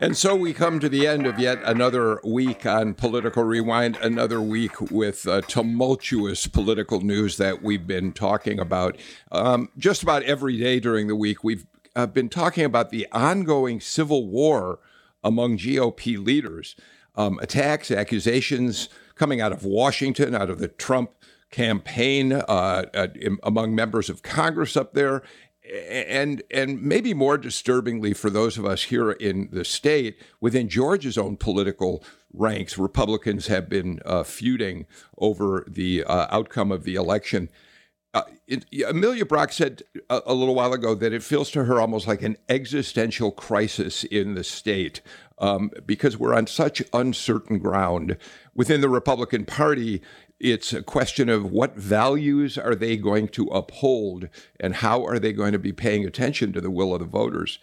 And so we come to the end of yet another week on Political Rewind, another week with tumultuous political news that we've been talking about. Just about every day during the week, we've been talking about the ongoing civil war among GOP leaders, attacks, accusations coming out of Washington, out of the Trump campaign, among members of Congress up there. And maybe more disturbingly for those of us here in the state, within Georgia's own political ranks, Republicans have been feuding over the outcome of the election. Amelia Brock said a little while ago that it feels to her almost like an existential crisis in the state because we're on such uncertain ground. Within the Republican Party, it's a question of what values are they going to uphold and how are they going to be paying attention to the will of the voters.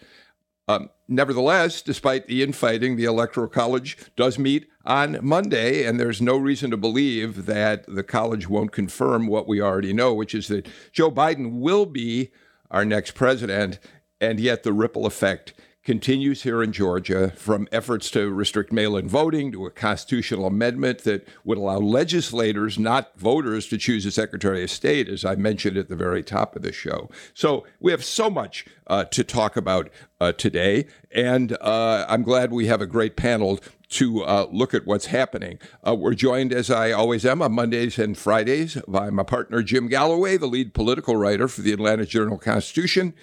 Nevertheless, despite the infighting, the Electoral College does meet on Monday, and there's no reason to believe that the college won't confirm what we already know, which is that Joe Biden will be our next president, and yet the ripple effect continues here in Georgia, from efforts to restrict mail-in voting to a constitutional amendment that would allow legislators, not voters, to choose a Secretary of State, as I mentioned at the very top of the show. So we have so much to talk about today, and I'm glad we have a great panel to look at what's happening. We're joined, as I always am, on Mondays and Fridays by my partner, Jim Galloway, the lead political writer for the Atlanta Journal-Constitution.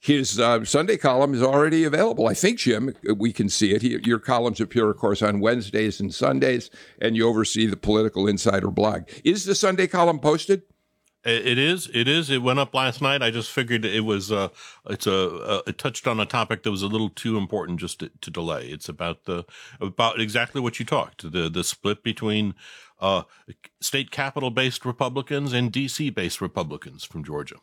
His Sunday column is already available. I think, Jim, we can see it. Your columns appear, of course, on Wednesdays and Sundays, and you oversee the Political Insider blog. Is the Sunday column posted? It is. It is. It went up last night. I just figured it was it touched on a topic that was a little too important just to delay. It's about exactly what you talked, the split between state capital-based Republicans and D.C.-based Republicans from Georgia.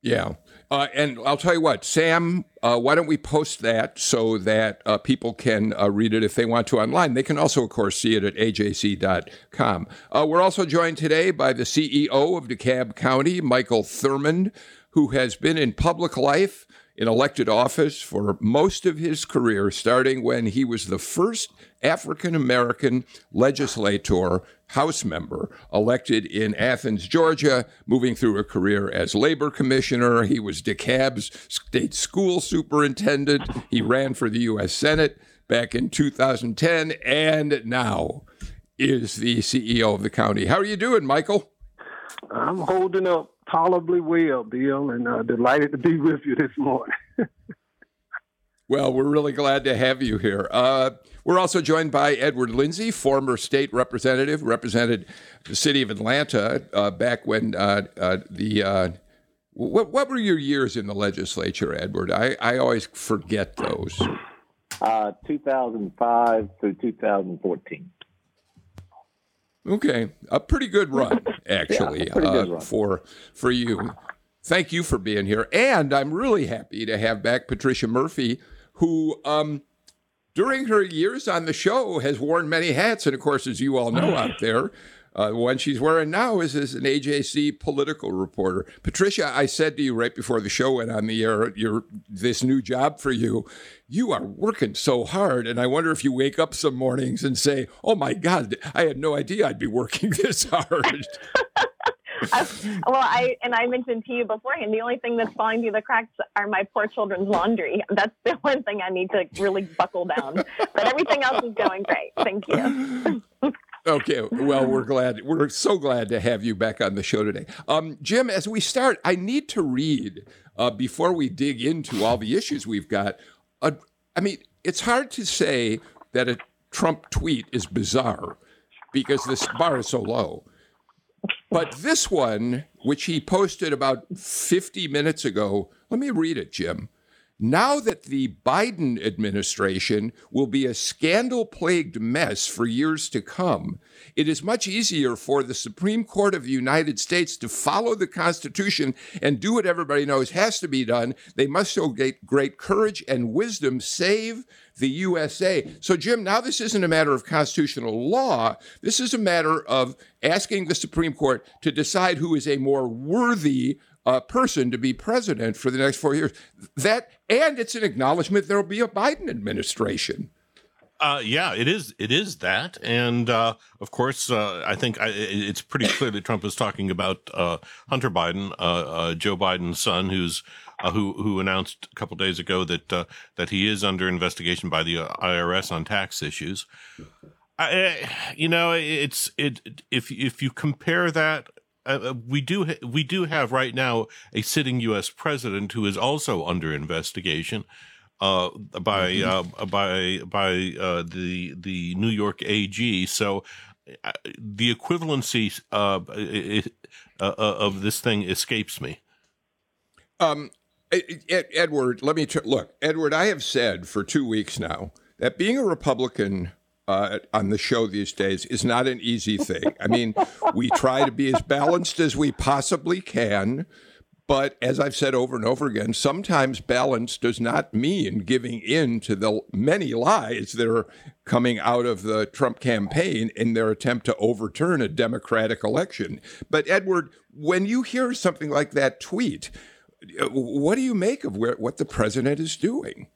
Yeah. And I'll tell you what, Sam, why don't we post that so that people can read it if they want to online. They can also, of course, see it at AJC.com. We're also joined today by the CEO of DeKalb County, Michael Thurmond, who has been in public life, in elected office for most of his career, starting when he was the first African-American legislator, House member, elected in Athens, Georgia, moving through a career as labor commissioner. He was DeKalb's state school superintendent. He ran for the U.S. Senate back in 2010 and now is the CEO of the county. How are you doing, Michael? I'm holding up tolerably well, Bill, and delighted to be with you this morning. Well, we're really glad to have you here. We're also joined by Edward Lindsey, former state representative, represented the city of Atlanta back when what were your years in the legislature, Edward? I always forget those. 2005 through 2014. Okay, a pretty good run, actually, yeah, good run. for you. Thank you for being here. And I'm really happy to have back Patricia Murphy, who during her years on the show has worn many hats. And, of course, as you all know out there, the one she's wearing now is as an AJC political reporter. Patricia, I said to you right before the show went on the air, this new job for you, you are working so hard. And I wonder if you wake up some mornings and say, oh, my God, I had no idea I'd be working this hard. I mentioned to you beforehand, the only thing that's falling through the cracks are my poor children's laundry. That's the one thing I need to really buckle down. But everything else is going great. Thank you. Okay. Well, we're so glad to have you back on the show today. Jim, as we start, I need to read, before we dig into all the issues we've got. I mean, it's hard to say that a Trump tweet is bizarre because this bar is so low. But this one, which he posted about 50 minutes ago, let me read it, Jim. Now that the Biden administration will be a scandal-plagued mess for years to come, it is much easier for the Supreme Court of the United States to follow the Constitution and do what everybody knows has to be done. They must show great courage and wisdom, save the USA. So, Jim, now this isn't a matter of constitutional law. This is a matter of asking the Supreme Court to decide who is a more worthy person to be president for the next 4 years. That, and it's an acknowledgement there will be a Biden administration. It is that. And, of course, I think it's pretty clear that Trump is talking about Hunter Biden, Joe Biden's son, who announced a couple days ago that he is under investigation by the IRS on tax issues. If you compare that, we do have right now a sitting U.S. president who is also under investigation by the New York AG. So the equivalency of this thing escapes me. Edward, let me look. Edward, I have said for 2 weeks now that being a Republican on the show these days is not an easy thing. I mean, we try to be as balanced as we possibly can, but as I've said over and over again, sometimes balance does not mean giving in to the many lies that are coming out of the Trump campaign in their attempt to overturn a Democratic election. But Edward, when you hear something like that tweet, what do you make of what the president is doing?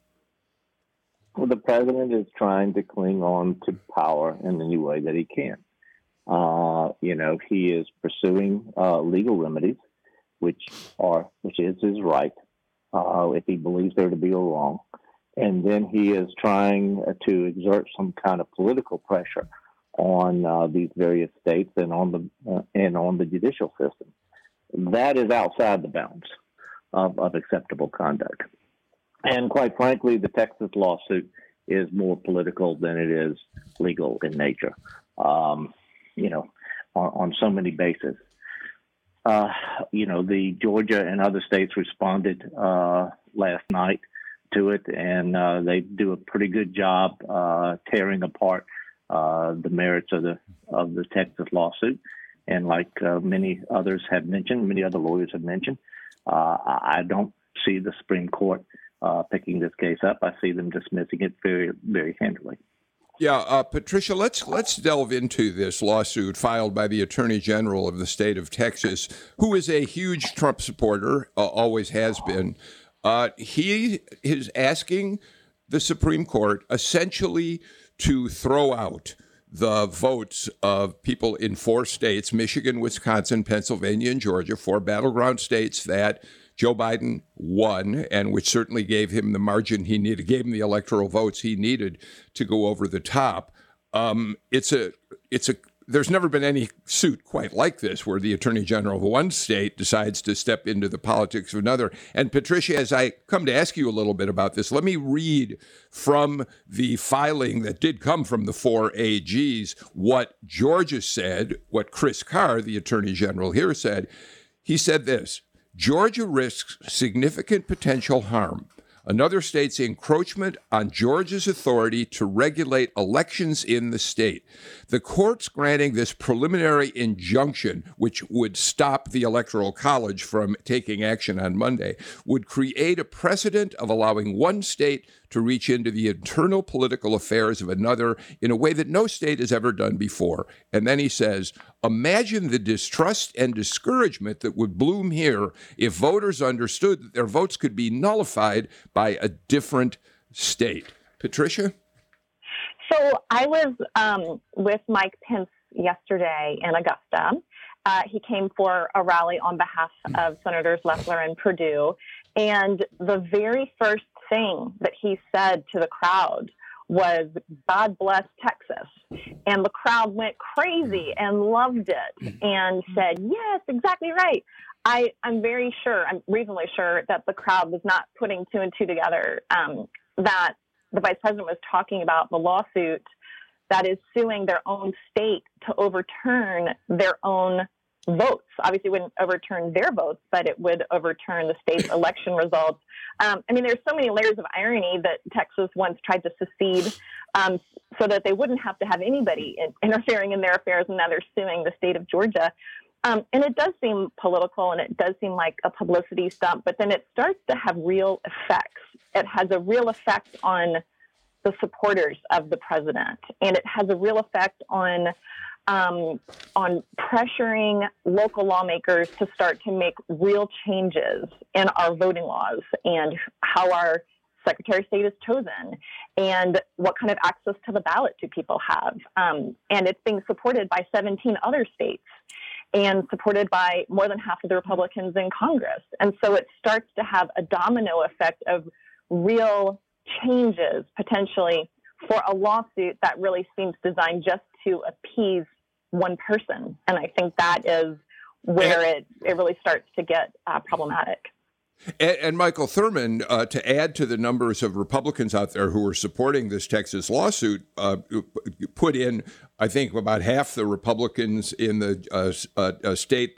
Well, the president is trying to cling on to power in any way that he can. He is pursuing legal remedies, which is his right if he believes there to be a wrong. And then he is trying to exert some kind of political pressure on these various states and on the judicial system. That is outside the bounds of acceptable conduct. And quite frankly, the Texas lawsuit is more political than it is legal in nature, on so many bases. The Georgia and other states responded last night to it, and they do a pretty good job tearing apart the merits of the Texas lawsuit. And like many other lawyers have mentioned, I don't see the Supreme Court picking this case up. I see them dismissing it very, very handily. Yeah, Patricia, let's delve into this lawsuit filed by the Attorney General of the state of Texas, who is a huge Trump supporter, always has been. He is asking the Supreme Court essentially to throw out the votes of people in four states, Michigan, Wisconsin, Pennsylvania, and Georgia, four battleground states that Joe Biden won, and which certainly gave him the margin he needed, gave him the electoral votes he needed to go over the top. There's never been any suit quite like this where the Attorney General of one state decides to step into the politics of another. And Patricia, as I come to ask you a little bit about this, let me read from the filing that did come from the four AGs what Georgia said, what Chris Carr, the Attorney General here, said. He said this: Georgia risks significant potential harm. Another state's encroachment on Georgia's authority to regulate elections in the state. The court's granting this preliminary injunction, which would stop the Electoral College from taking action on Monday, would create a precedent of allowing one state to reach into the internal political affairs of another in a way that no state has ever done before. And then he says, imagine the distrust and discouragement that would bloom here if voters understood that their votes could be nullified by a different state. Patricia? So I was with Mike Pence yesterday in Augusta. He came for a rally on behalf of Senators Loeffler and Perdue. And the very first thing that he said to the crowd was, God bless Texas. And the crowd went crazy and loved it and said, yes, exactly right. I'm reasonably sure that the crowd was not putting two and two together, that the vice president was talking about the lawsuit that is suing their own state to overturn their own votes. Obviously, it wouldn't overturn their votes, but it would overturn the state's election results. I mean, there's so many layers of irony that Texas once tried to secede so that they wouldn't have to have anybody interfering in their affairs, and now they're suing the state of Georgia. And it does seem political, and it does seem like a publicity stunt, but then it starts to have real effects. It has a real effect on the supporters of the president, and it has a real effect on pressuring local lawmakers to start to make real changes in our voting laws and how our Secretary of State is chosen and what kind of access to the ballot do people have. And it's being supported by 17 other states and supported by more than half of the Republicans in Congress. And so it starts to have a domino effect of real changes potentially for a lawsuit that really seems designed just to appease one person. And I think that is where it really starts to get problematic. And Michael Thurmond, to add to the numbers of Republicans out there who are supporting this Texas lawsuit, put in, I think, about half the Republicans in the state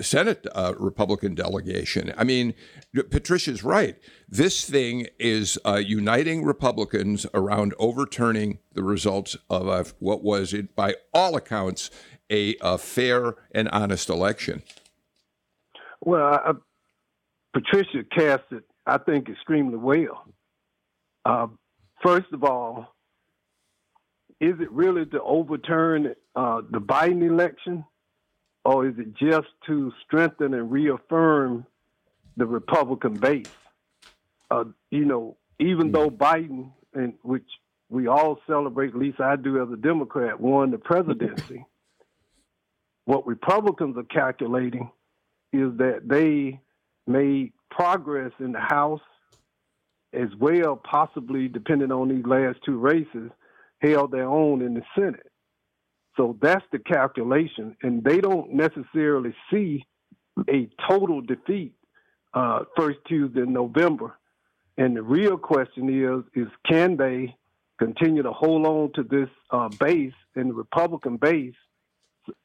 Senate Republican delegation. I mean, Patricia's right. This thing is uniting Republicans around overturning the results of what was, it, by all accounts, a fair and honest election. Well, Patricia cast it, I think, extremely well. First of all, is it really to overturn the Biden election? Or is it just to strengthen and reaffirm the Republican base? Even though Biden, and which we all celebrate, at least I do as a Democrat, won the presidency, what Republicans are calculating is that they made progress in the House as well, possibly, depending on these last two races, held their own in the Senate. So that's the calculation, and they don't necessarily see a total defeat first Tuesday in November. And the real question is can they continue to hold on to this base and the Republican base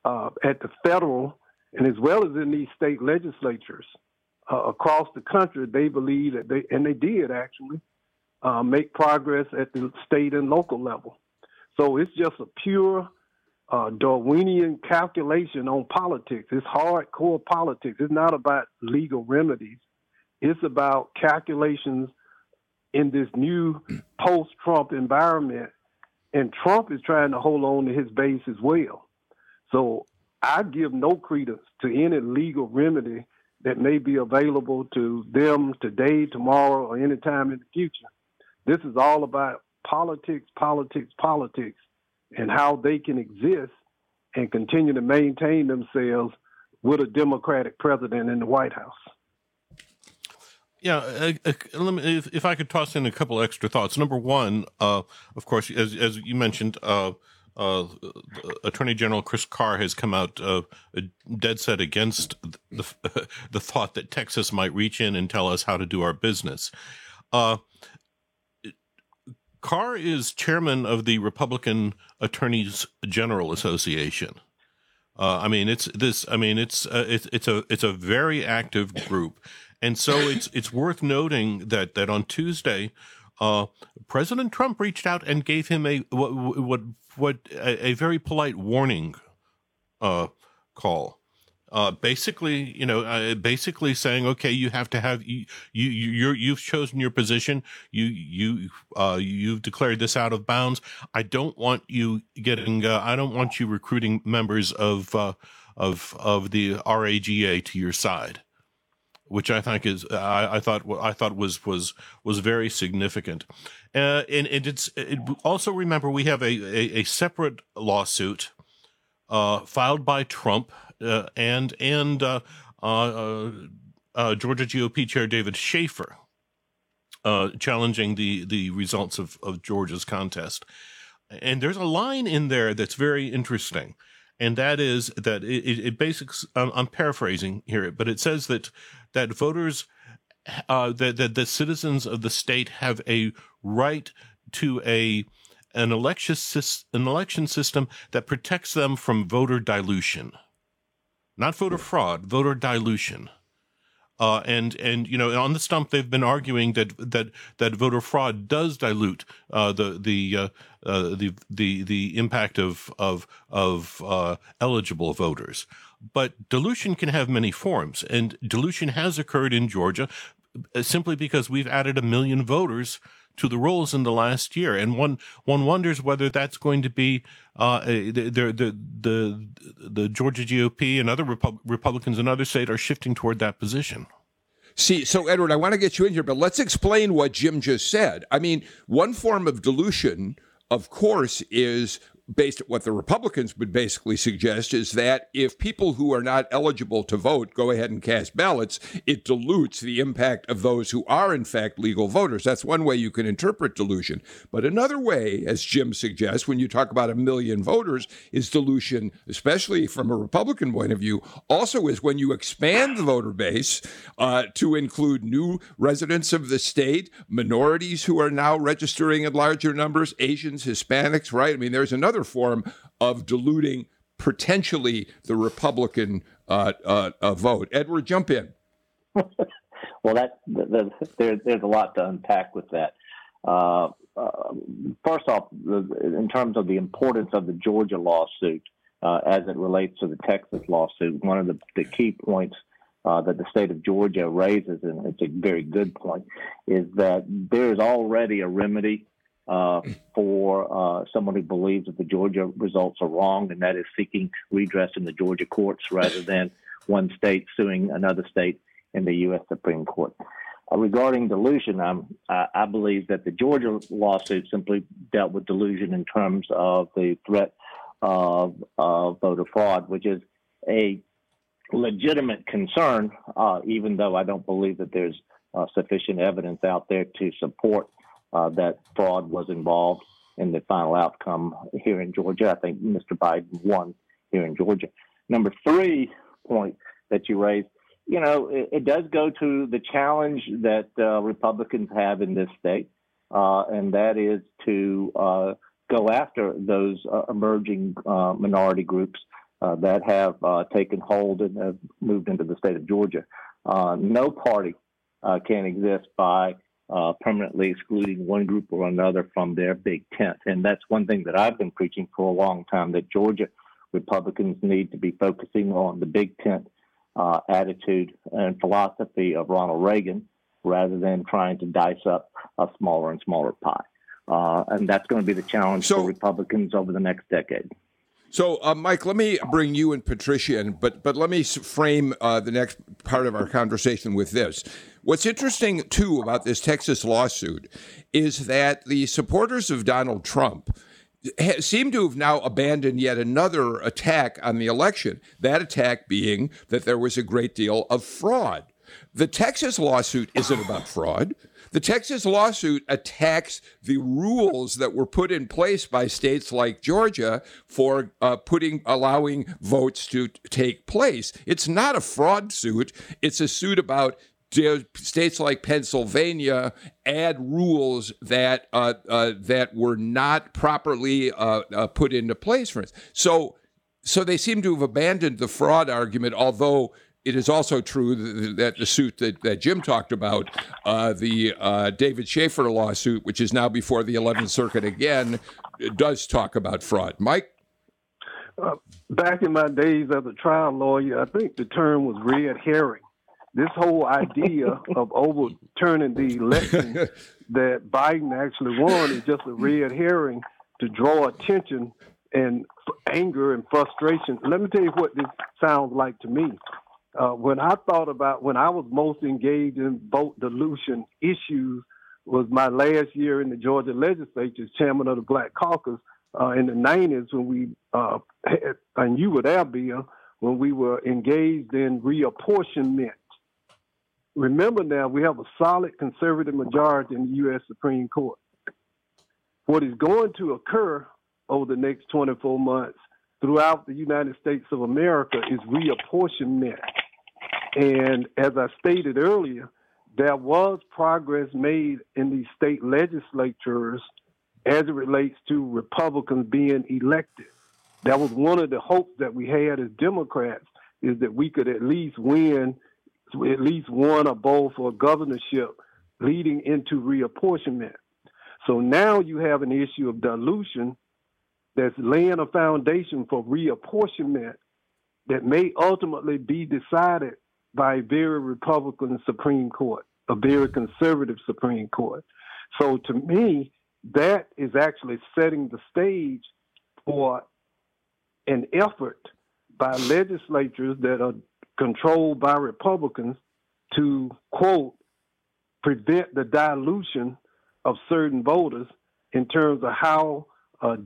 at the federal and as well as in these state legislatures across the country? They believe that they did actually make progress at the state and local level. So it's just a pure Darwinian calculation on politics. It's hardcore politics. It's not about legal remedies. It's about calculations in this new post-Trump environment. And Trump is trying to hold on to his base as well. So I give no credence to any legal remedy that may be available to them today, tomorrow, or any time in the future. This is all about politics, politics, politics, and how they can exist and continue to maintain themselves with a Democratic president in the White House. Yeah, if I could toss in a couple extra thoughts. Number one, of course, as you mentioned, Attorney General Chris Carr has come out dead set against the thought that Texas might reach in and tell us how to do our business. Carr is chairman of the Republican Attorneys General Association. It's a very active group, and so it's worth noting that on Tuesday, President Trump reached out and gave him a very polite warning call. Basically saying, okay, you have to have you've chosen your position. You've declared this out of bounds. I don't want you getting. I don't want you recruiting members of the RAGA to your side, which I think is I thought was very significant. Also remember we have a separate lawsuit filed by Trump. And Georgia GOP Chair David Shafer challenging the results of Georgia's contest. And there's a line in there that's very interesting, and that is that it basically I'm paraphrasing here, but it says that voters that the citizens of the state have a right to an election system that protects them from voter dilution. not voter fraud, voter dilution. And you know, on the stump, they've been arguing that voter fraud does dilute the impact of eligible voters. But dilution can have many forms, and dilution has occurred in Georgia simply because we've added 1 million voters to the rolls in the last year, and one wonders whether that's going to be the Georgia GOP and other Republicans in other states are shifting toward that position. See, so Edward, I want to get you in here, but let's explain what Jim just said. I mean, one form of dilution, of course, is based on what the Republicans would basically suggest is that if people who are not eligible to vote go ahead and cast ballots, it dilutes the impact of those who are, in fact, legal voters. That's one way you can interpret dilution. But another way, as Jim suggests, when you talk about 1 million voters, is dilution, especially from a Republican point of view, also is when you expand the voter base to include new residents of the state, minorities who are now registering in larger numbers, Asians, Hispanics, right? I mean, there's another form of diluting potentially the Republican vote. Edward, jump in. Well, there's a lot to unpack with that. First off, in terms of the importance of the Georgia lawsuit as it relates to the Texas lawsuit, one of the key points that the state of Georgia raises, and it's a very good point, is that there is already a remedy for someone who believes that the Georgia results are wrong, and that is seeking redress in the Georgia courts rather than one state suing another state in the U.S. Supreme Court. Regarding dilution, I believe that the Georgia lawsuit simply dealt with delusion in terms of the threat of voter fraud, which is a legitimate concern, even though I don't believe that there's sufficient evidence out there to support that fraud was involved in the final outcome here in Georgia. I think Mr. Biden won here in Georgia. Number 3 point that you raised, you know, it does go to the challenge that Republicans have in this state, and that is to go after those emerging minority groups that have taken hold and have moved into the state of Georgia. No party can exist by permanently excluding one group or another from their big tent. And that's one thing that I've been preaching for a long time, that Georgia Republicans need to be focusing on the big tent attitude and philosophy of Ronald Reagan rather than trying to dice up a smaller and smaller pie. And that's going to be the challenge for Republicans over the next decade. So, Mike, let me bring you and Patricia in, but let me frame the next part of our conversation with this. What's interesting, too, about this Texas lawsuit is that the supporters of Donald Trump seem to have now abandoned yet another attack on the election, that attack being that there was a great deal of fraud. The Texas lawsuit isn't about fraud. The Texas lawsuit attacks the rules that were put in place by states like Georgia for allowing votes to take place. It's not a fraud suit. It's a suit about states like Pennsylvania add rules that that were not properly put into place. For instance, so they seem to have abandoned the fraud argument, although it is also true that the suit that Jim talked about, the David Shafer lawsuit, which is now before the 11th Circuit again, does talk about fraud. Mike? Back in my days as a trial lawyer, I think the term was red herring. This whole idea of overturning the election that Biden actually won is just a red herring to draw attention and anger and frustration. Let me tell you what this sounds like to me. When I thought about when I was most engaged in vote dilution issues was my last year in the Georgia legislature, chairman of the Black Caucus in the 90s when we, and you were there, Bill, when we were engaged in reapportionment. Remember now, we have a solid conservative majority in the U.S. Supreme Court. What is going to occur over the next 24 months throughout the United States of America is reapportionment. And as I stated earlier, there was progress made in the state legislatures as it relates to Republicans being elected. That was one of the hopes that we had as Democrats, is that we could at least win at least one or both for governorship leading into reapportionment. So now you have an issue of dilution that's laying a foundation for reapportionment that may ultimately be decided by a very Republican Supreme Court, a very conservative Supreme Court. So to me, that is actually setting the stage for an effort by legislatures that are controlled by Republicans to, quote, prevent the dilution of certain voters in terms of how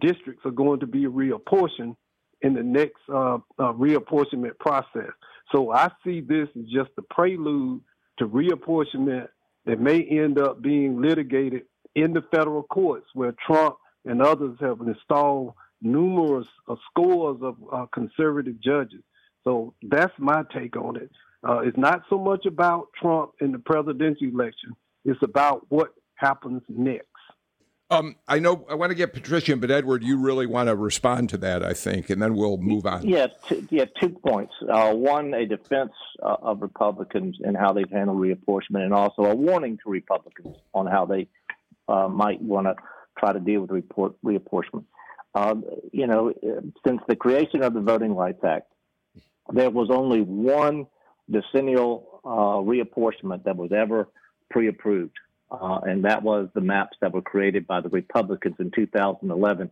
districts are going to be reapportioned in the next reapportionment process. So I see this as just the prelude to reapportionment that may end up being litigated in the federal courts, where Trump and others have installed numerous scores of conservative judges. So that's my take on it. It's not so much about Trump in the presidential election. It's about what happens next. I know I want to get Patricia, but Edward, you really want to respond to that, I think, and then we'll move on. Yeah, two points. One, a defense of Republicans and how they've handled reapportionment, and also a warning to Republicans on how they might want to try to deal with reapportionment. Since the creation of the Voting Rights Act, there was only one decennial reapportionment that was ever pre-approved, and that was the maps that were created by the Republicans in 2011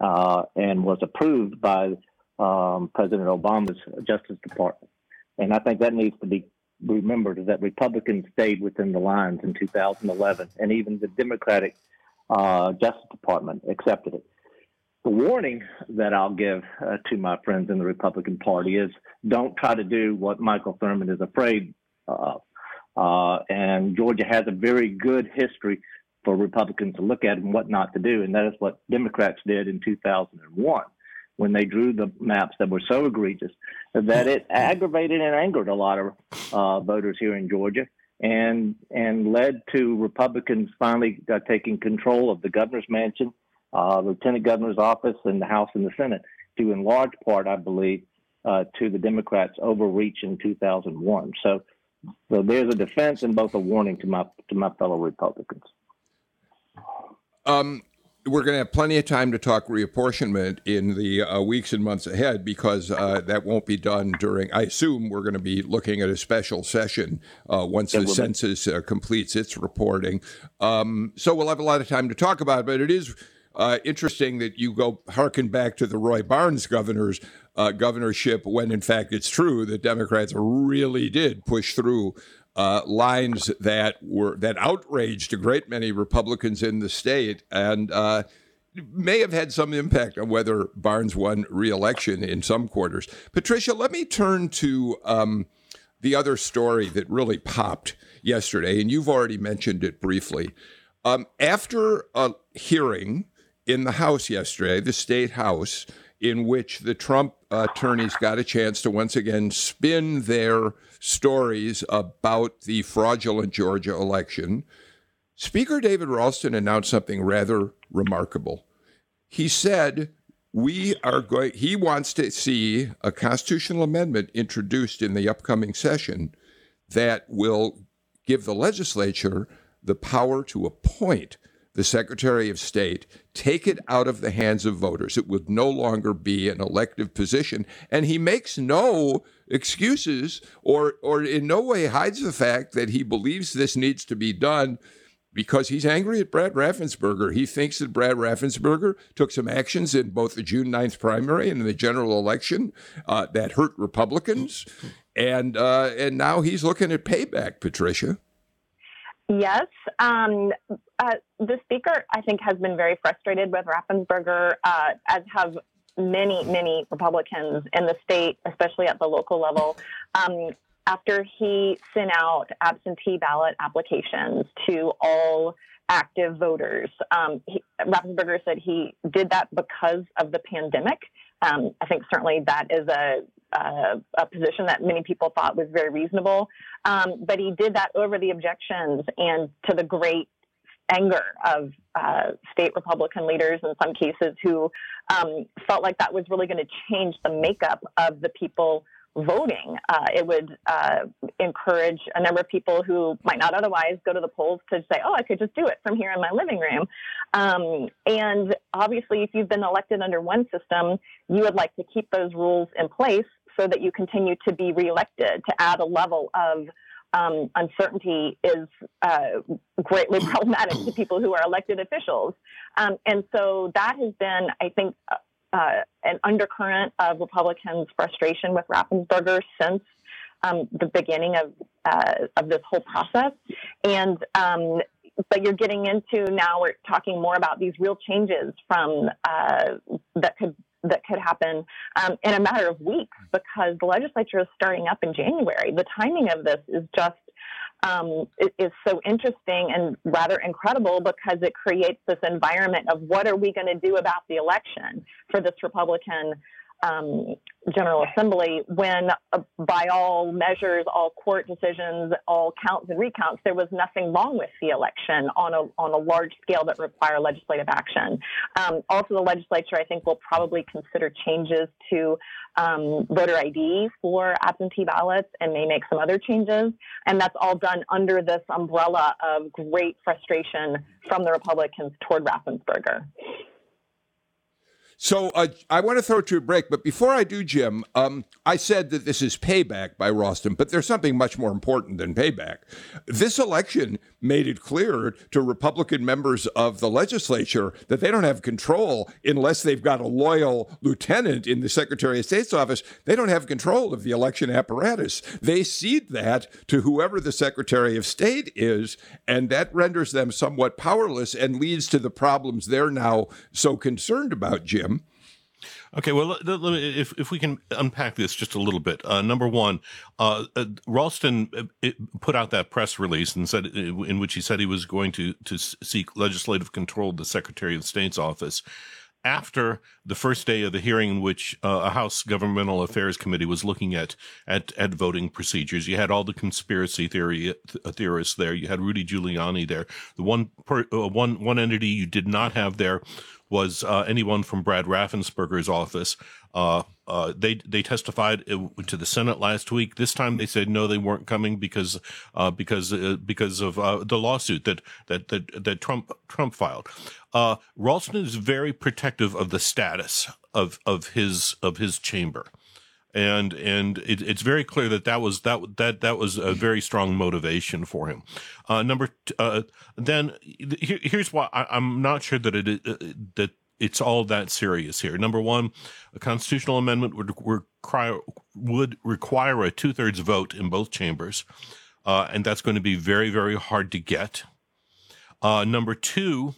and was approved by President Obama's Justice Department. And I think that needs to be remembered, is that Republicans stayed within the lines in 2011, and even the Democratic Justice Department accepted it. The warning that I'll give to my friends in the Republican Party is don't try to do what Michael Thurmond is afraid of. And Georgia has a very good history for Republicans to look at and what not to do, and that is what Democrats did in 2001 when they drew the maps that were so egregious that it aggravated and angered a lot of voters here in Georgia and led to Republicans finally taking control of the governor's mansion, Lieutenant Governor's office, and the House and the Senate, due in large part, I believe, to the Democrats' overreach in 2001. So there's a defense and both a warning to my fellow Republicans. We're going to have plenty of time to talk reapportionment in the weeks and months ahead, because that won't be done during, I assume we're going to be looking at a special session once the census completes its reporting. So we'll have a lot of time to talk about it, but it is interesting that you go harken back to the Roy Barnes governorship when, in fact, it's true that Democrats really did push through lines that outraged a great many Republicans in the state, and may have had some impact on whether Barnes won re-election in some quarters. Patricia, let me turn to the other story that really popped yesterday, and you've already mentioned it briefly. After a hearing in the House yesterday, the State House, in which the Trump attorneys got a chance to once again spin their stories about the fraudulent Georgia election, Speaker David Ralston announced something rather remarkable. He said, he wants to see a constitutional amendment introduced in the upcoming session that will give the legislature the power to appoint the Secretary of State, take it out of the hands of voters. It would no longer be an elective position. And he makes no excuses or in no way hides the fact that he believes this needs to be done because he's angry at Brad Raffensperger. He thinks that Brad Raffensperger took some actions in both the June 9th primary and the general election that hurt Republicans. And now he's looking at payback, Patricia. Yes. The speaker, I think, has been very frustrated with Raffensperger, as have many, many Republicans in the state, especially at the local level, after he sent out absentee ballot applications to all active voters. Raffensperger said he did that because of the pandemic. I think certainly that is a position that many people thought was very reasonable. But he did that over the objections and to the great anger of state Republican leaders in some cases who felt like that was really going to change the makeup of the people voting. It would encourage a number of people who might not otherwise go to the polls to say, oh, I could just do it from here in my living room. And obviously, if you've been elected under one system, you would like to keep those rules in place so that you continue to be reelected. To add a level of uncertainty is greatly problematic to people who are elected officials. And so that has been, I think, an undercurrent of Republicans' frustration with Raffensperger since the beginning of this whole process. And but you're getting into now we're talking more about these real changes from that could happen in a matter of weeks because the legislature is starting up in January. The timing of this is just is so interesting and rather incredible because it creates this environment of what are we going to do about the election for this Republican General Assembly when by all measures, all court decisions, all counts and recounts, there was nothing wrong with the election on a large scale that require legislative action. Also, the legislature, I think, will probably consider changes to voter ID for absentee ballots and may make some other changes. And that's all done under this umbrella of great frustration from the Republicans toward Raffensperger. So I want to throw to a break, but before I do, Jim, I said that this is payback by Ralston, but there's something much more important than payback. This election made it clear to Republican members of the legislature that they don't have control unless they've got a loyal lieutenant in the Secretary of State's office. They don't have control of the election apparatus. They cede that to whoever the Secretary of State is, and that renders them somewhat powerless and leads to the problems they're now so concerned about, Jim. Okay, well, if we can unpack this just a little bit. Number one, Ralston put out that press release and said, in which he said he was going to seek legislative control of the Secretary of State's office after the first day of the hearing in which a House Governmental Affairs Committee was looking at voting procedures. You had all the conspiracy theorists there. You had Rudy Giuliani there. The one entity you did not have there was anyone from Brad Raffensperger's office. They testified to the Senate last week. This time they said no, they weren't coming because of the lawsuit that Trump filed. Ralston is very protective of the status of his chamber, and it's very clear that was a very strong motivation for him. Here's why I'm not sure that that it's all that serious here. Number one, a constitutional amendment would require a 2/3 vote in both chambers, and that's going to be very, very hard to get. Number two,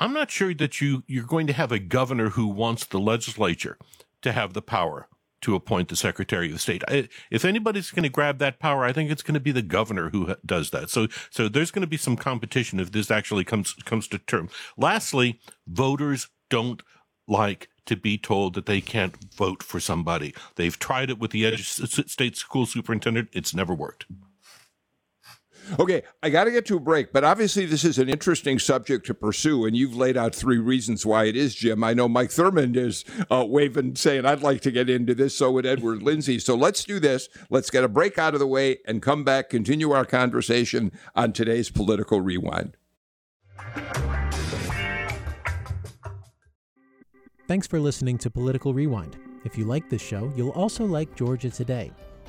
I'm not sure that you're going to have a governor who wants the legislature to have the power to appoint the Secretary of State. If anybody's going to grab that power, I think it's going to be the governor who does that. So there's going to be some competition if this actually comes to term. Lastly, voters don't like to be told that they can't vote for somebody. They've tried it with the state school superintendent. It's never worked. Okay, I got to get to a break, but obviously this is an interesting subject to pursue, and you've laid out three reasons why it is, Jim. I know Mike Thurmond is waving, saying, I'd like to get into this, so would Edward Lindsey. So let's do this. Let's get a break out of the way and come back, continue our conversation on today's Political Rewind. Thanks for listening to Political Rewind. If you like this show, you'll also like Georgia Today.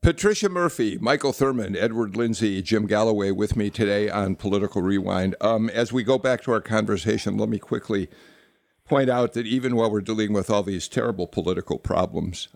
Patricia Murphy, Michael Thurmond, Edward Lindsey, Jim Galloway with me today on Political Rewind. As we go back to our conversation, let me quickly point out that even while we're dealing with all these terrible political problems,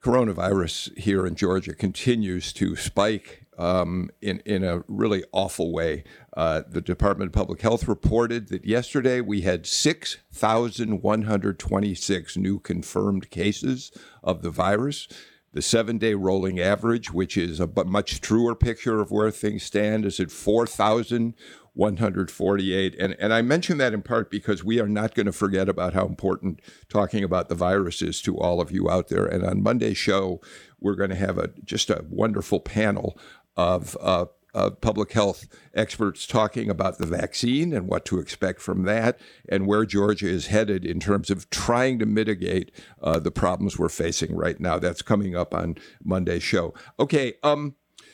coronavirus here in Georgia continues to spike in a really awful way. The Department of Public Health reported that yesterday we had 6,126 new confirmed cases of the virus. The 7-day rolling average, which is a much truer picture of where things stand, is at 4,148. And I mention that in part because we are not going to forget about how important talking about the virus is to all of you out there. And on Monday's show, we're going to have just a wonderful panel of public health experts talking about the vaccine and what to expect from that and where Georgia is headed in terms of trying to mitigate the problems we're facing right now. That's coming up on Monday's show. Okay,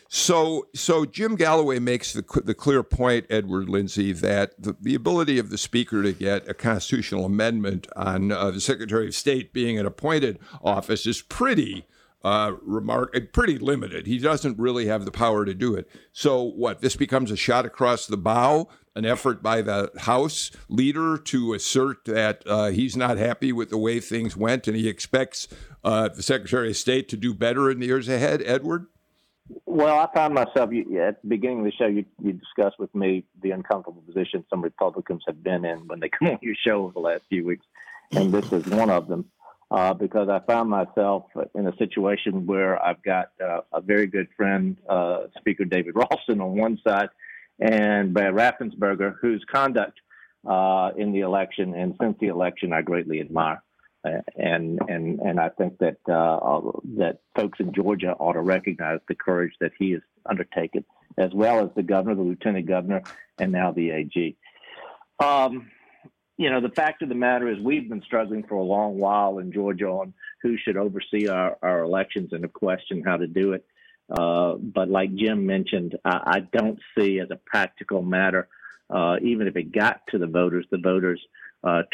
so Jim Galloway makes the clear point, Edward Lindsey, that the ability of the speaker to get a constitutional amendment on the Secretary of State being an appointed office is pretty limited. He doesn't really have the power to do it. So what? This becomes a shot across the bow, an effort by the House leader to assert that he's not happy with the way things went, and he expects the Secretary of State to do better in the years ahead. Edward? Well, I found myself at the beginning of the show. You discussed with me the uncomfortable position some Republicans have been in when they come on your show over the last few weeks, and this is one of them. Because I found myself in a situation where I've got a very good friend, Speaker David Ralston on one side, and Brad Raffensperger, whose conduct in the election and since the election I greatly admire. And I think that that folks in Georgia ought to recognize the courage that he has undertaken, as well as the governor, the lieutenant governor, and now the AG. You know, the fact of the matter is we've been struggling for a long while in Georgia on who should oversee our elections and have questioned how to do it. But like Jim mentioned, I don't see as a practical matter, even if it got to the voters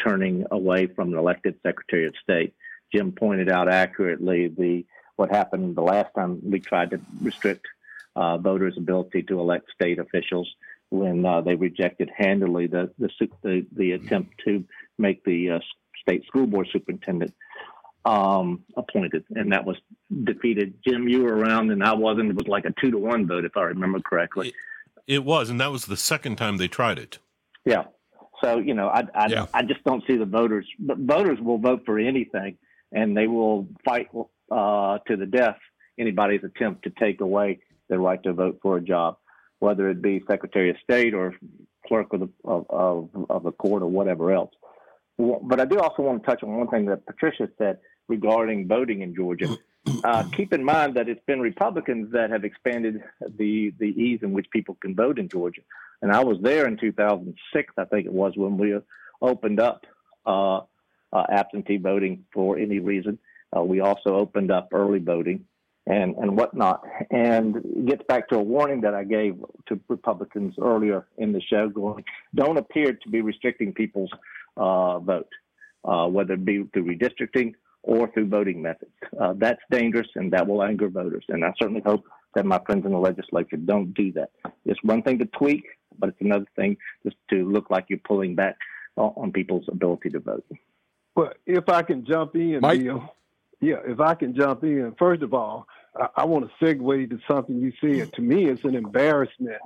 turning away from an elected Secretary of State. Jim pointed out accurately what happened the last time we tried to restrict voters' ability to elect state officials, when they rejected handily the attempt to make the state school board superintendent appointed, and that was defeated. Jim, you were around, and I wasn't. It was like a 2-1 vote, if I remember correctly. It was, and that was the second time they tried it. Yeah. So, you know, I just don't see the voters. But voters will vote for anything, and they will fight to the death anybody's attempt to take away their right to vote for a job, whether it be Secretary of State or clerk of the court or whatever else. But I do also want to touch on one thing that Patricia said regarding voting in Georgia. Keep in mind that it's been Republicans that have expanded the ease in which people can vote in Georgia. And I was there in 2006, I think it was, when we opened up absentee voting for any reason. We also opened up early voting and whatnot. And it gets back to a warning that I gave to Republicans earlier in the show, going, don't appear to be restricting people's vote, whether it be through redistricting or through voting methods. That's dangerous, and that will anger voters. And I certainly hope that my friends in the legislature don't do that. It's one thing to tweak, but it's another thing just to look like you're pulling back on people's ability to vote. Well, if I can jump in, Mike. Yeah, if I can jump in, first of all, I want to segue to something you said. To me, it's an embarrassment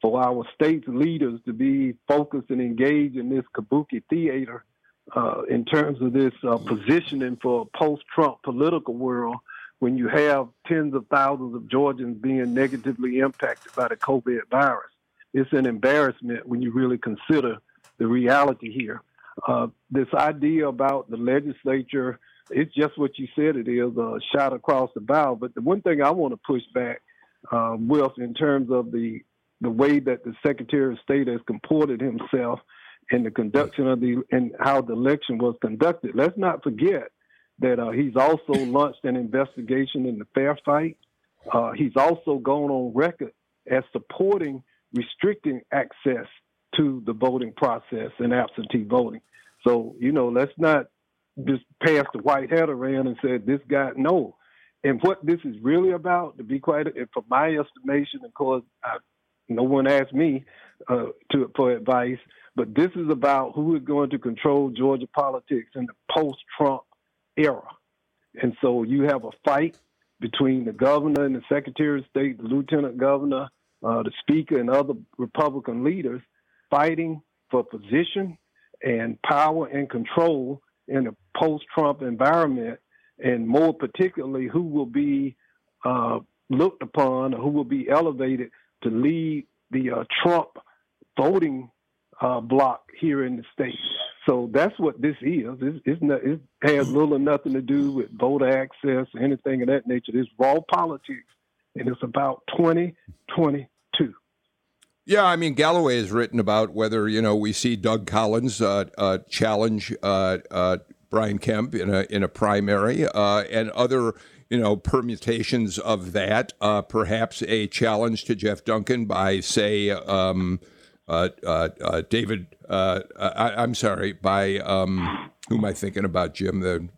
for our state's leaders to be focused and engaged in this kabuki theater in terms of this positioning for a post-Trump political world when you have tens of thousands of Georgians being negatively impacted by the COVID virus. It's an embarrassment when you really consider the reality here. This idea about the legislature, it's just what you said it is, a shot across the bow. But the one thing I want to push back with in terms of the way that the Secretary of State has comported himself in the conduction of and how the election was conducted. Let's not forget that he's also launched an investigation in the Fair Fight. He's also gone on record as supporting restricting access to the voting process and absentee voting. So, you know, let's not just passed the white hat around and said, this guy, no. And what this is really about, to be quite, from my estimation, of course, no one asked me for advice, but this is about who is going to control Georgia politics in the post-Trump era. And so you have a fight between the governor and the Secretary of State, the lieutenant governor, the speaker, and other Republican leaders fighting for position and power and control in a post-Trump environment, and more particularly who will be looked upon, who will be elevated to lead the Trump voting block here in the state. So that's what this is. It has little or nothing to do with voter access or anything of that nature. It's raw politics, and it's about 2022. Yeah, I mean, Galloway has written about whether, you know, we see Doug Collins challenge Brian Kemp in a primary and other, you know, permutations of that, perhaps a challenge to Jeff Duncan by, say, who am I thinking about, Jim, the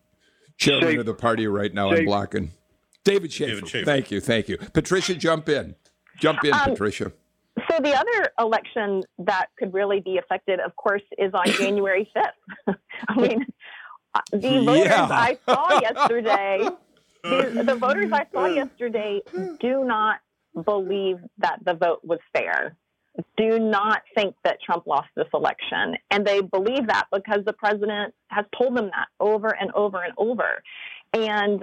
chairman of the party right now? Shafer. I'm blocking. David Shafer. Thank you. Patricia, jump in, Patricia. So the other election that could really be affected, of course, is on January 5th. I mean, the voters I saw yesterday, do not believe that the vote was fair. Do not think that Trump lost this election. And they believe that because the president has told them that over and over and over. And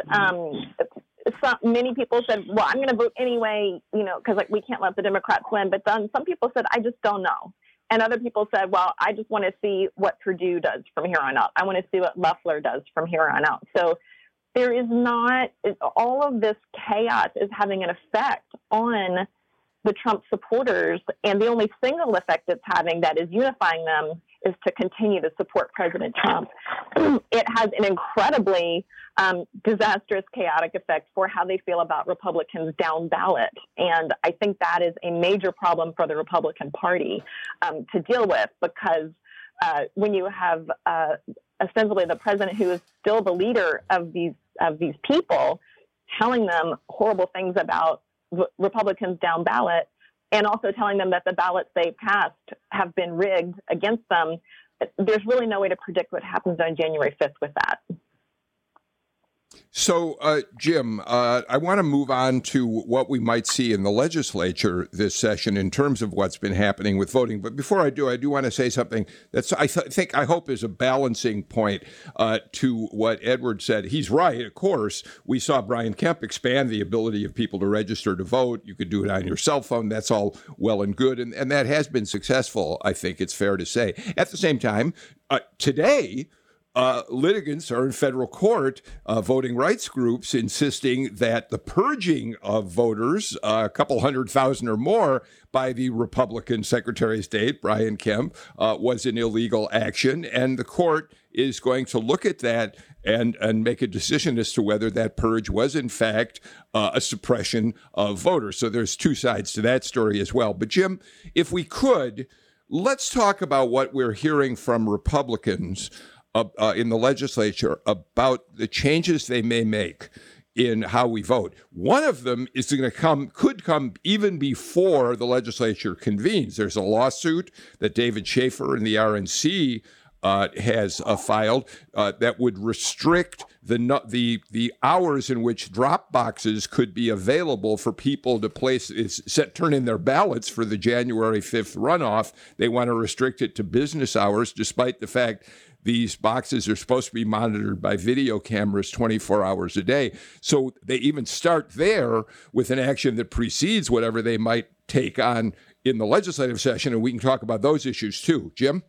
many people said, well, I'm going to vote anyway, you know, because like we can't let the Democrats win. But then some people said, I just don't know. And other people said, well, I just want to see what Perdue does from here on out. I want to see what Loeffler does from here on out. So there is not, all of this chaos is having an effect on the Trump supporters, and the only single effect it's having that is unifying them is to continue to support President Trump. It has an incredibly disastrous, chaotic effect for how they feel about Republicans down ballot, and I think that is a major problem for the Republican Party to deal with, because when you have ostensibly the president who is still the leader of these people telling them horrible things about Republicans down ballot, and also telling them that the ballots they passed have been rigged against them, there's really no way to predict what happens on January 5th with that. So, Jim, I want to move on to what we might see in the legislature this session in terms of what's been happening with voting. But before I do want to say something that's I hope is a balancing point to what Edward said. He's right. Of course, we saw Brian Kemp expand the ability of people to register to vote. You could do it on your cell phone. That's all well and good. And that has been successful, I think it's fair to say. At the same time, today, litigants are in federal court, voting rights groups insisting that the purging of voters, a couple 100,000 or more, by the Republican Secretary of State, Brian Kemp, was an illegal action. And the court is going to look at that and make a decision as to whether that purge was, in fact, a suppression of voters. So there's two sides to that story as well. But, Jim, if we could, let's talk about what we're hearing from Republicans in the legislature about the changes they may make in how we vote. One of them is going to come even before the legislature convenes. There's a lawsuit that David Shafer and the RNC has filed that would restrict the hours in which drop boxes could be available for people to turn in their ballots for the January 5th runoff. They want to restrict it to business hours, despite the fact these boxes are supposed to be monitored by video cameras 24 hours a day. So they even start there with an action that precedes whatever they might take on in the legislative session, and we can talk about those issues too. Jim?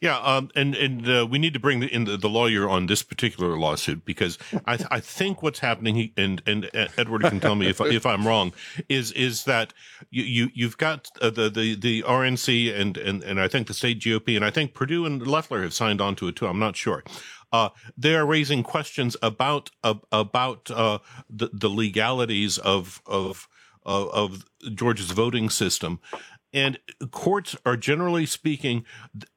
Yeah, and we need to bring in the lawyer on this particular lawsuit, because I think what's happening, and Edward can tell me if I'm wrong, is that you've got the RNC and I think the state GOP, and I think Perdue and Loeffler have signed on to it too. I'm not sure. They are raising questions about the legalities of Georgia's voting system, and courts are generally speaking.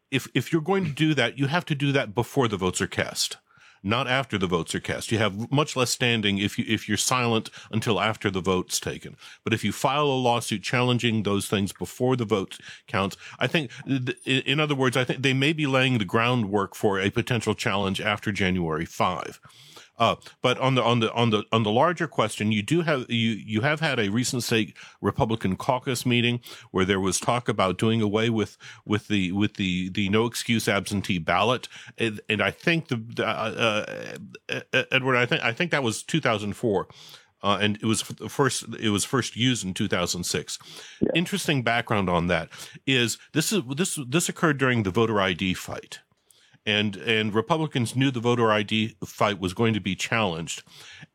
If you're going to do that, you have to do that before the votes are cast, not after the votes are cast. You have much less standing if you're silent until after the vote's taken. But if you file a lawsuit challenging those things before the vote counts, I think, in other words, I think they may be laying the groundwork for a potential challenge after January 5. But on the larger question, you have had a recent state Republican caucus meeting where there was talk about doing away with the no excuse absentee ballot, and I think Edward, I think that was 2004. And it was first used in 2006. Yeah. Interesting background on that is this occurred during the voter ID fight, and Republicans knew the voter ID fight was going to be challenged,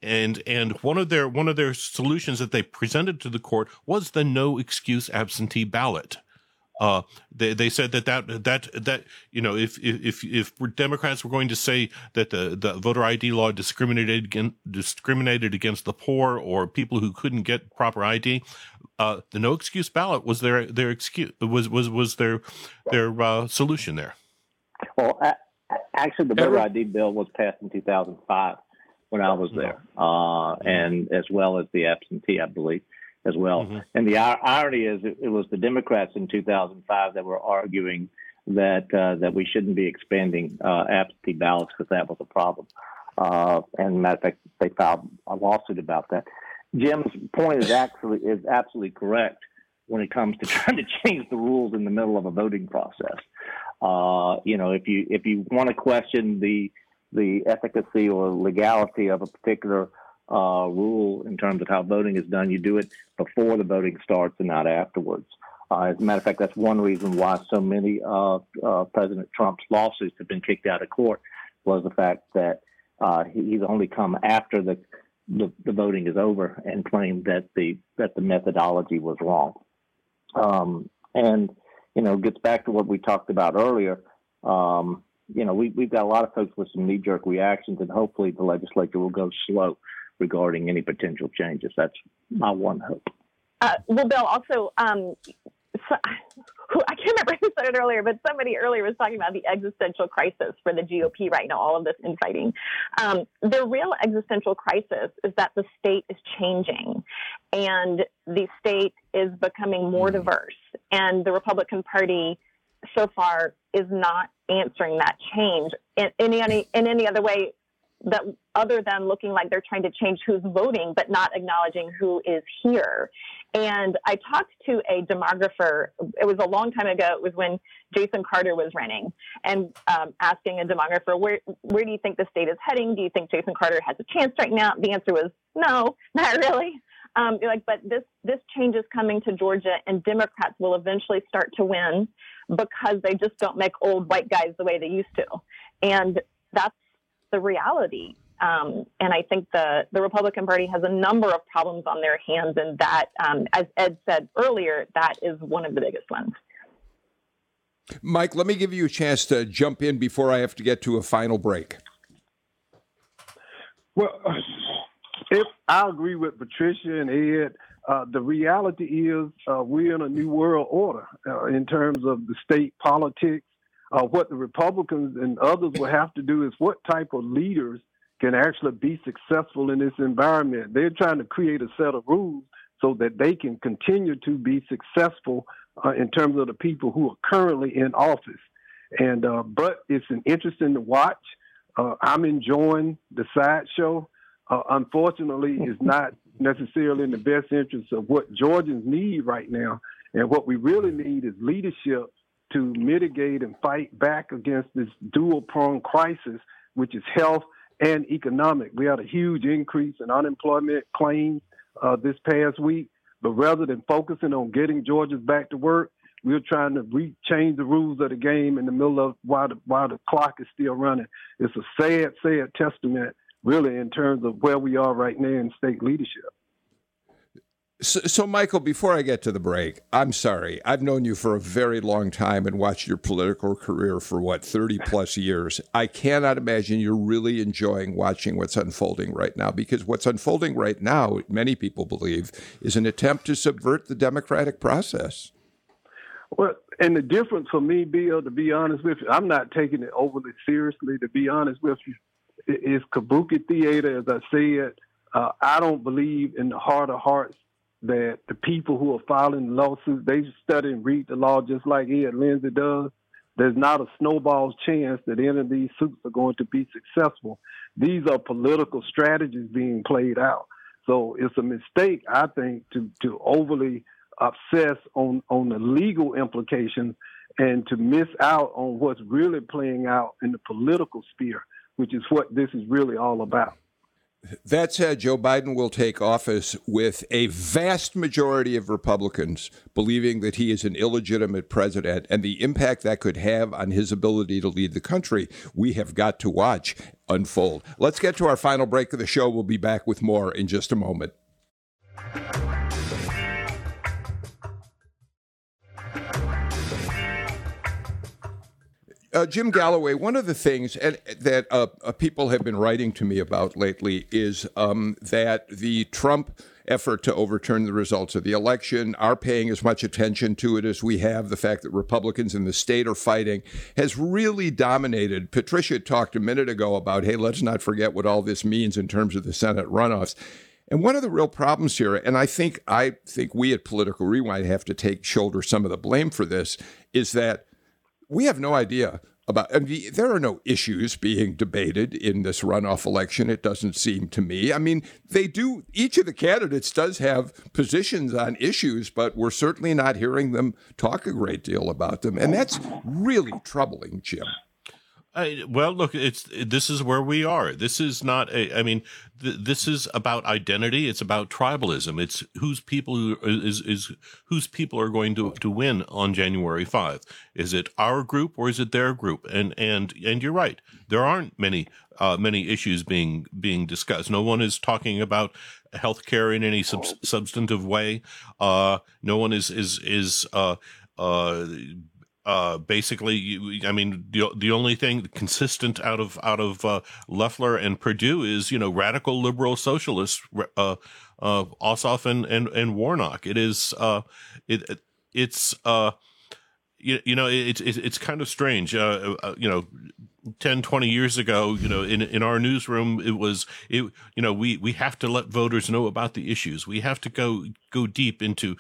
and one of their solutions that they presented to the court was the no excuse absentee ballot. They said that if Democrats were going to say that the voter ID law discriminated against the poor or people who couldn't get proper ID, the no excuse ballot was their excuse was their solution there. Well, actually, the voter ID bill was passed in 2005 when I was there, and as well as the absentee, I believe. As well, mm-hmm. And the irony is, it was the Democrats in 2005 that were arguing that we shouldn't be expanding absentee ballots because that was a problem. And matter of fact, they filed a lawsuit about that. Jim's point is absolutely correct when it comes to trying to change the rules in the middle of a voting process. If you want to question the efficacy or legality of a particular rule in terms of how voting is done, you do it before the voting starts and not afterwards. As a matter of fact, that's one reason why so many President Trump's lawsuits have been kicked out of court, was the fact that he's only come after the voting is over and claimed that the methodology was wrong. It gets back to what we talked about earlier. We've got a lot of folks with some knee-jerk reactions, and hopefully the legislature will go slow regarding any potential changes. That's my one hope. Bill, also, I can't remember who said it earlier, but somebody earlier was talking about the existential crisis for the GOP right now, all of this infighting. The real existential crisis is that the state is changing, and the state is becoming more diverse, and the Republican Party so far is not answering that change in any other way that other than looking like they're trying to change who's voting, but not acknowledging who is here. And I talked to a demographer. It was a long time ago. It was when Jason Carter was running, and asking a demographer, where do you think the state is heading? Do you think Jason Carter has a chance right now? The answer was no, not really. But this change is coming to Georgia, and Democrats will eventually start to win because they just don't make old white guys the way they used to. And that's the reality. And I think the Republican Party has a number of problems on their hands. And that, as Ed said earlier, that is one of the biggest ones. Mike, let me give you a chance to jump in before I have to get to a final break. Well, I agree with Patricia and Ed. The reality is we're in a new world order in terms of the state politics. What the Republicans and others will have to do is what type of leaders can actually be successful in this environment. They're trying to create a set of rules so that they can continue to be successful in terms of the people who are currently in office. And but it's an interesting to watch. I'm enjoying the sideshow. Unfortunately, it's not necessarily in the best interest of what Georgians need right now. And what we really need is leadership to mitigate and fight back against this dual-pronged crisis, which is health and economic. We had a huge increase in unemployment claims this past week. But rather than focusing on getting Georgians back to work, we're trying to change the rules of the game in the middle of while the clock is still running. It's a sad, sad testament really in terms of where we are right now in state leadership. So, Michael, before I get to the break, I'm sorry. I've known you for a very long time and watched your political career for, 30-plus years. I cannot imagine you're really enjoying watching what's unfolding right now, because what's unfolding right now, many people believe, is an attempt to subvert the democratic process. Well, and the difference for me, Bill, to be honest with you, I'm not taking it overly seriously, to be honest with you. It's kabuki theater, as I said. I don't believe in the heart of hearts that the people who are filing lawsuits, they study and read the law just like Ed Lindsey does. There's not a snowball's chance that any of these suits are going to be successful. These are political strategies being played out. So it's a mistake, I think, to overly obsess on the legal implications and to miss out on what's really playing out in the political sphere, which is what this is really all about. That said, Joe Biden will take office with a vast majority of Republicans believing that he is an illegitimate president, and the impact that could have on his ability to lead the country, we have got to watch unfold. Let's get to our final break of the show. We'll be back with more in just a moment. Jim Galloway, one of the things that people have been writing to me about lately is that the Trump effort to overturn the results of the election, are paying as much attention to it as we have, the fact that Republicans in the state are fighting, has really dominated. Patricia talked a minute ago about, hey, let's not forget what all this means in terms of the Senate runoffs. And one of the real problems here, and I think we at Political Rewind have to shoulder some of the blame for this, is that we have no idea about, I mean, there are no issues being debated in this runoff election, it doesn't seem to me. I mean, each of the candidates does have positions on issues, but we're certainly not hearing them talk a great deal about them. And that's really troubling, Jim. Well, look, this is where we are. This is not this is about identity. It's about tribalism. It's whose people are going to win on January 5th. Is it our group or is it their group? And you're right. There aren't many issues being discussed. No one is talking about healthcare in any substantive way. No one is basically, I mean, the only thing consistent out of Loeffler and Perdue is, radical liberal socialists, Ossoff and Warnock. It is, it's kind of strange. 10, 20 years ago, in our newsroom, we have to let voters know about the issues. We have to go deep into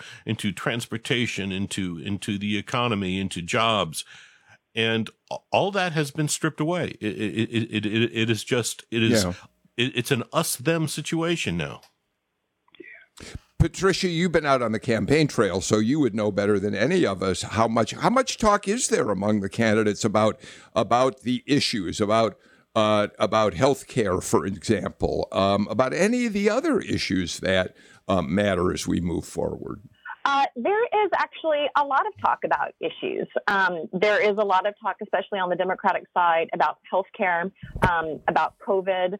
transportation, into the economy, into jobs. And all that has been stripped away. It is just, it's an us them situation now. Yeah. Patricia, you've been out on the campaign trail, so you would know better than any of us how much talk is there among the candidates about the issues, about health care, for example, about any of the other issues that matter as we move forward. There is actually a lot of talk about issues. There is a lot of talk, especially on the Democratic side, about health care, about COVID.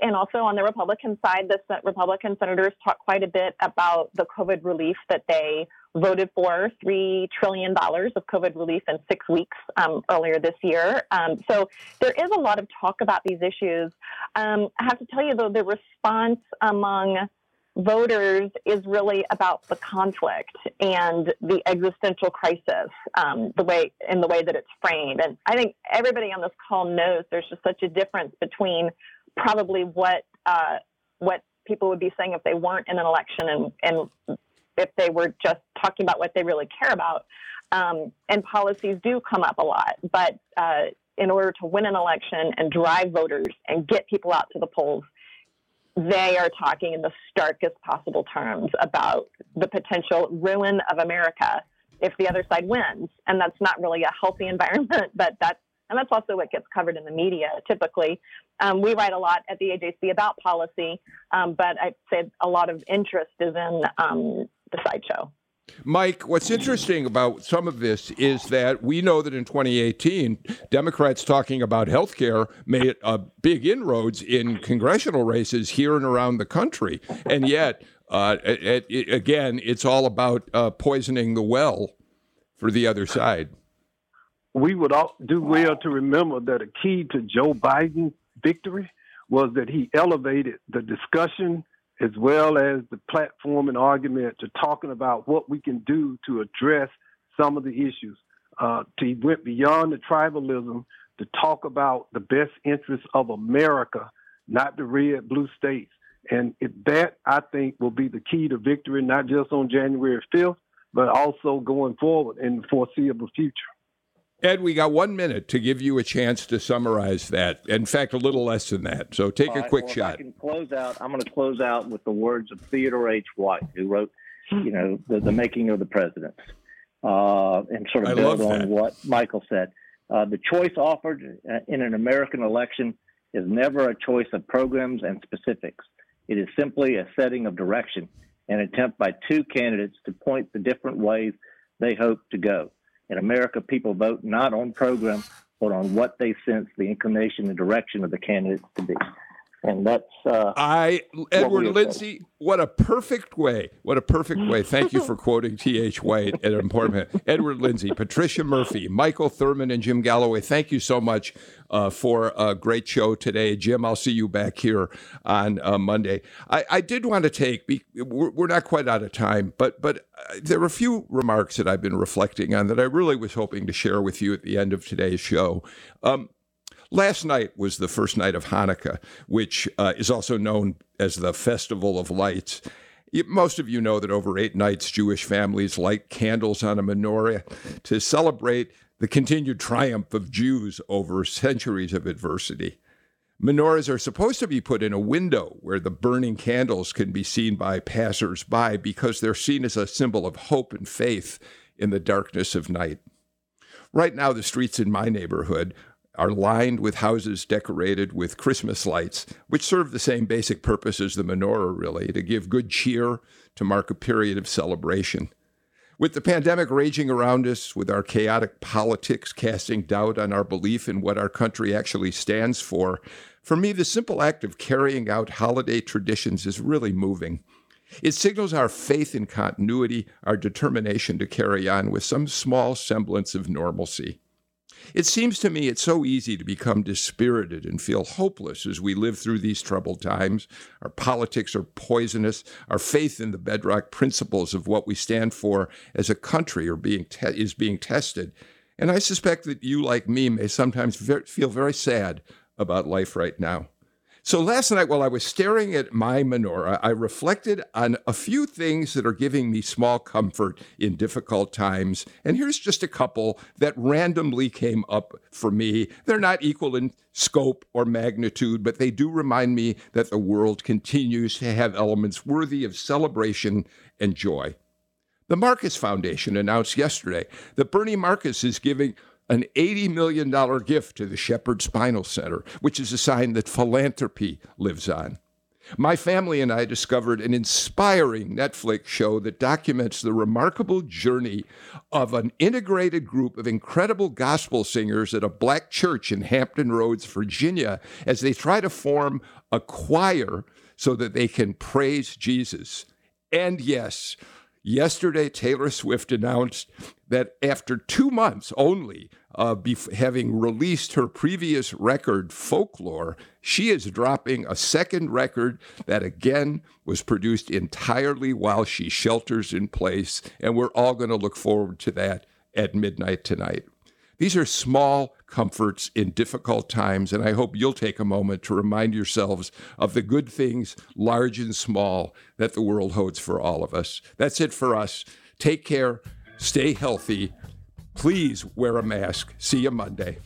And also on the Republican side, the Republican senators talk quite a bit about the COVID relief that they voted for, $3 trillion of COVID relief in 6 weeks earlier this year. So there is a lot of talk about these issues. I have to tell you, though, the response among voters is really about the conflict and the existential crisis, the way that it's framed. And I think everybody on this call knows there's just such a difference between probably what people would be saying if they weren't in an election and if they were just talking about what they really care about. And policies do come up a lot, but in order to win an election and drive voters and get people out to the polls, they are talking in the starkest possible terms about the potential ruin of America if the other side wins. And that's not really a healthy environment, but that's also what gets covered in the media typically. We write a lot at the AJC about policy, but I'd say a lot of interest is in the sideshow. Mike, what's interesting about some of this is that we know that in 2018, Democrats talking about health care made big inroads in congressional races here and around the country. And yet, again, it's all about poisoning the well for the other side. We would all do well to remember that a key to Joe Biden's victory was that he elevated the discussion as well as the platform and argument to talking about what we can do to address some of the issues. He went beyond the tribalism to talk about the best interests of America, not the red, blue states. And that, I think, will be the key to victory, not just on January 5th, but also going forward in the foreseeable future. Ed, we got 1 minute to give you a chance to summarize that. In fact, a little less than that. So take a quick shot. I'm going to close out with the words of Theodore H. White, who wrote, you know, the Making of the Presidents, and sort of build on what Michael said. The choice offered in an American election is never a choice of programs and specifics. It is simply a setting of direction, an attempt by two candidates to point the different ways they hope to go. In America, people vote not on program, but on what they sense the inclination and direction of the candidates to be. And that's Edward Lindsey. What a perfect way! What a perfect way! Thank you for quoting T.H. White at an important. Edward Lindsey, Patricia Murphy, Michael Thurmond, and Jim Galloway. Thank you so much for a great show today, Jim. I'll see you back here on Monday. I did want to take. We're not quite out of time, but there are a few remarks that I've been reflecting on that I really was hoping to share with you at the end of today's show. Last night was the first night of Hanukkah, which is also known as the Festival of Lights. Most of you know that over 8 nights, Jewish families light candles on a menorah to celebrate the continued triumph of Jews over centuries of adversity. Menorahs are supposed to be put in a window where the burning candles can be seen by passers-by because they're seen as a symbol of hope and faith in the darkness of night. Right now, the streets in my neighborhood are lined with houses decorated with Christmas lights, which serve the same basic purpose as the menorah, really, to give good cheer, to mark a period of celebration. With the pandemic raging around us, with our chaotic politics casting doubt on our belief in what our country actually stands for me, the simple act of carrying out holiday traditions is really moving. It signals our faith in continuity, our determination to carry on with some small semblance of normalcy. It seems to me it's so easy to become dispirited and feel hopeless as we live through these troubled times. Our politics are poisonous. Our faith in the bedrock principles of what we stand for as a country is being tested. And I suspect that you, like me, may sometimes feel very sad about life right now. So last night, while I was staring at my menorah, I reflected on a few things that are giving me small comfort in difficult times. And here's just a couple that randomly came up for me. They're not equal in scope or magnitude, but they do remind me that the world continues to have elements worthy of celebration and joy. The Marcus Foundation announced yesterday that Bernie Marcus is giving an $80 million gift to the Shepherd Spinal Center, which is a sign that philanthropy lives on. My family and I discovered an inspiring Netflix show that documents the remarkable journey of an integrated group of incredible gospel singers at a black church in Hampton Roads, Virginia, as they try to form a choir so that they can praise Jesus. And yes, yesterday, Taylor Swift announced that after 2 months only having released her previous record, Folklore, she is dropping a second record that, again, was produced entirely while she shelters in place. And we're all going to look forward to that at midnight tonight. These are small comforts in difficult times, and I hope you'll take a moment to remind yourselves of the good things, large and small, that the world holds for all of us. That's it for us. Take care. Stay healthy. Please wear a mask. See you Monday.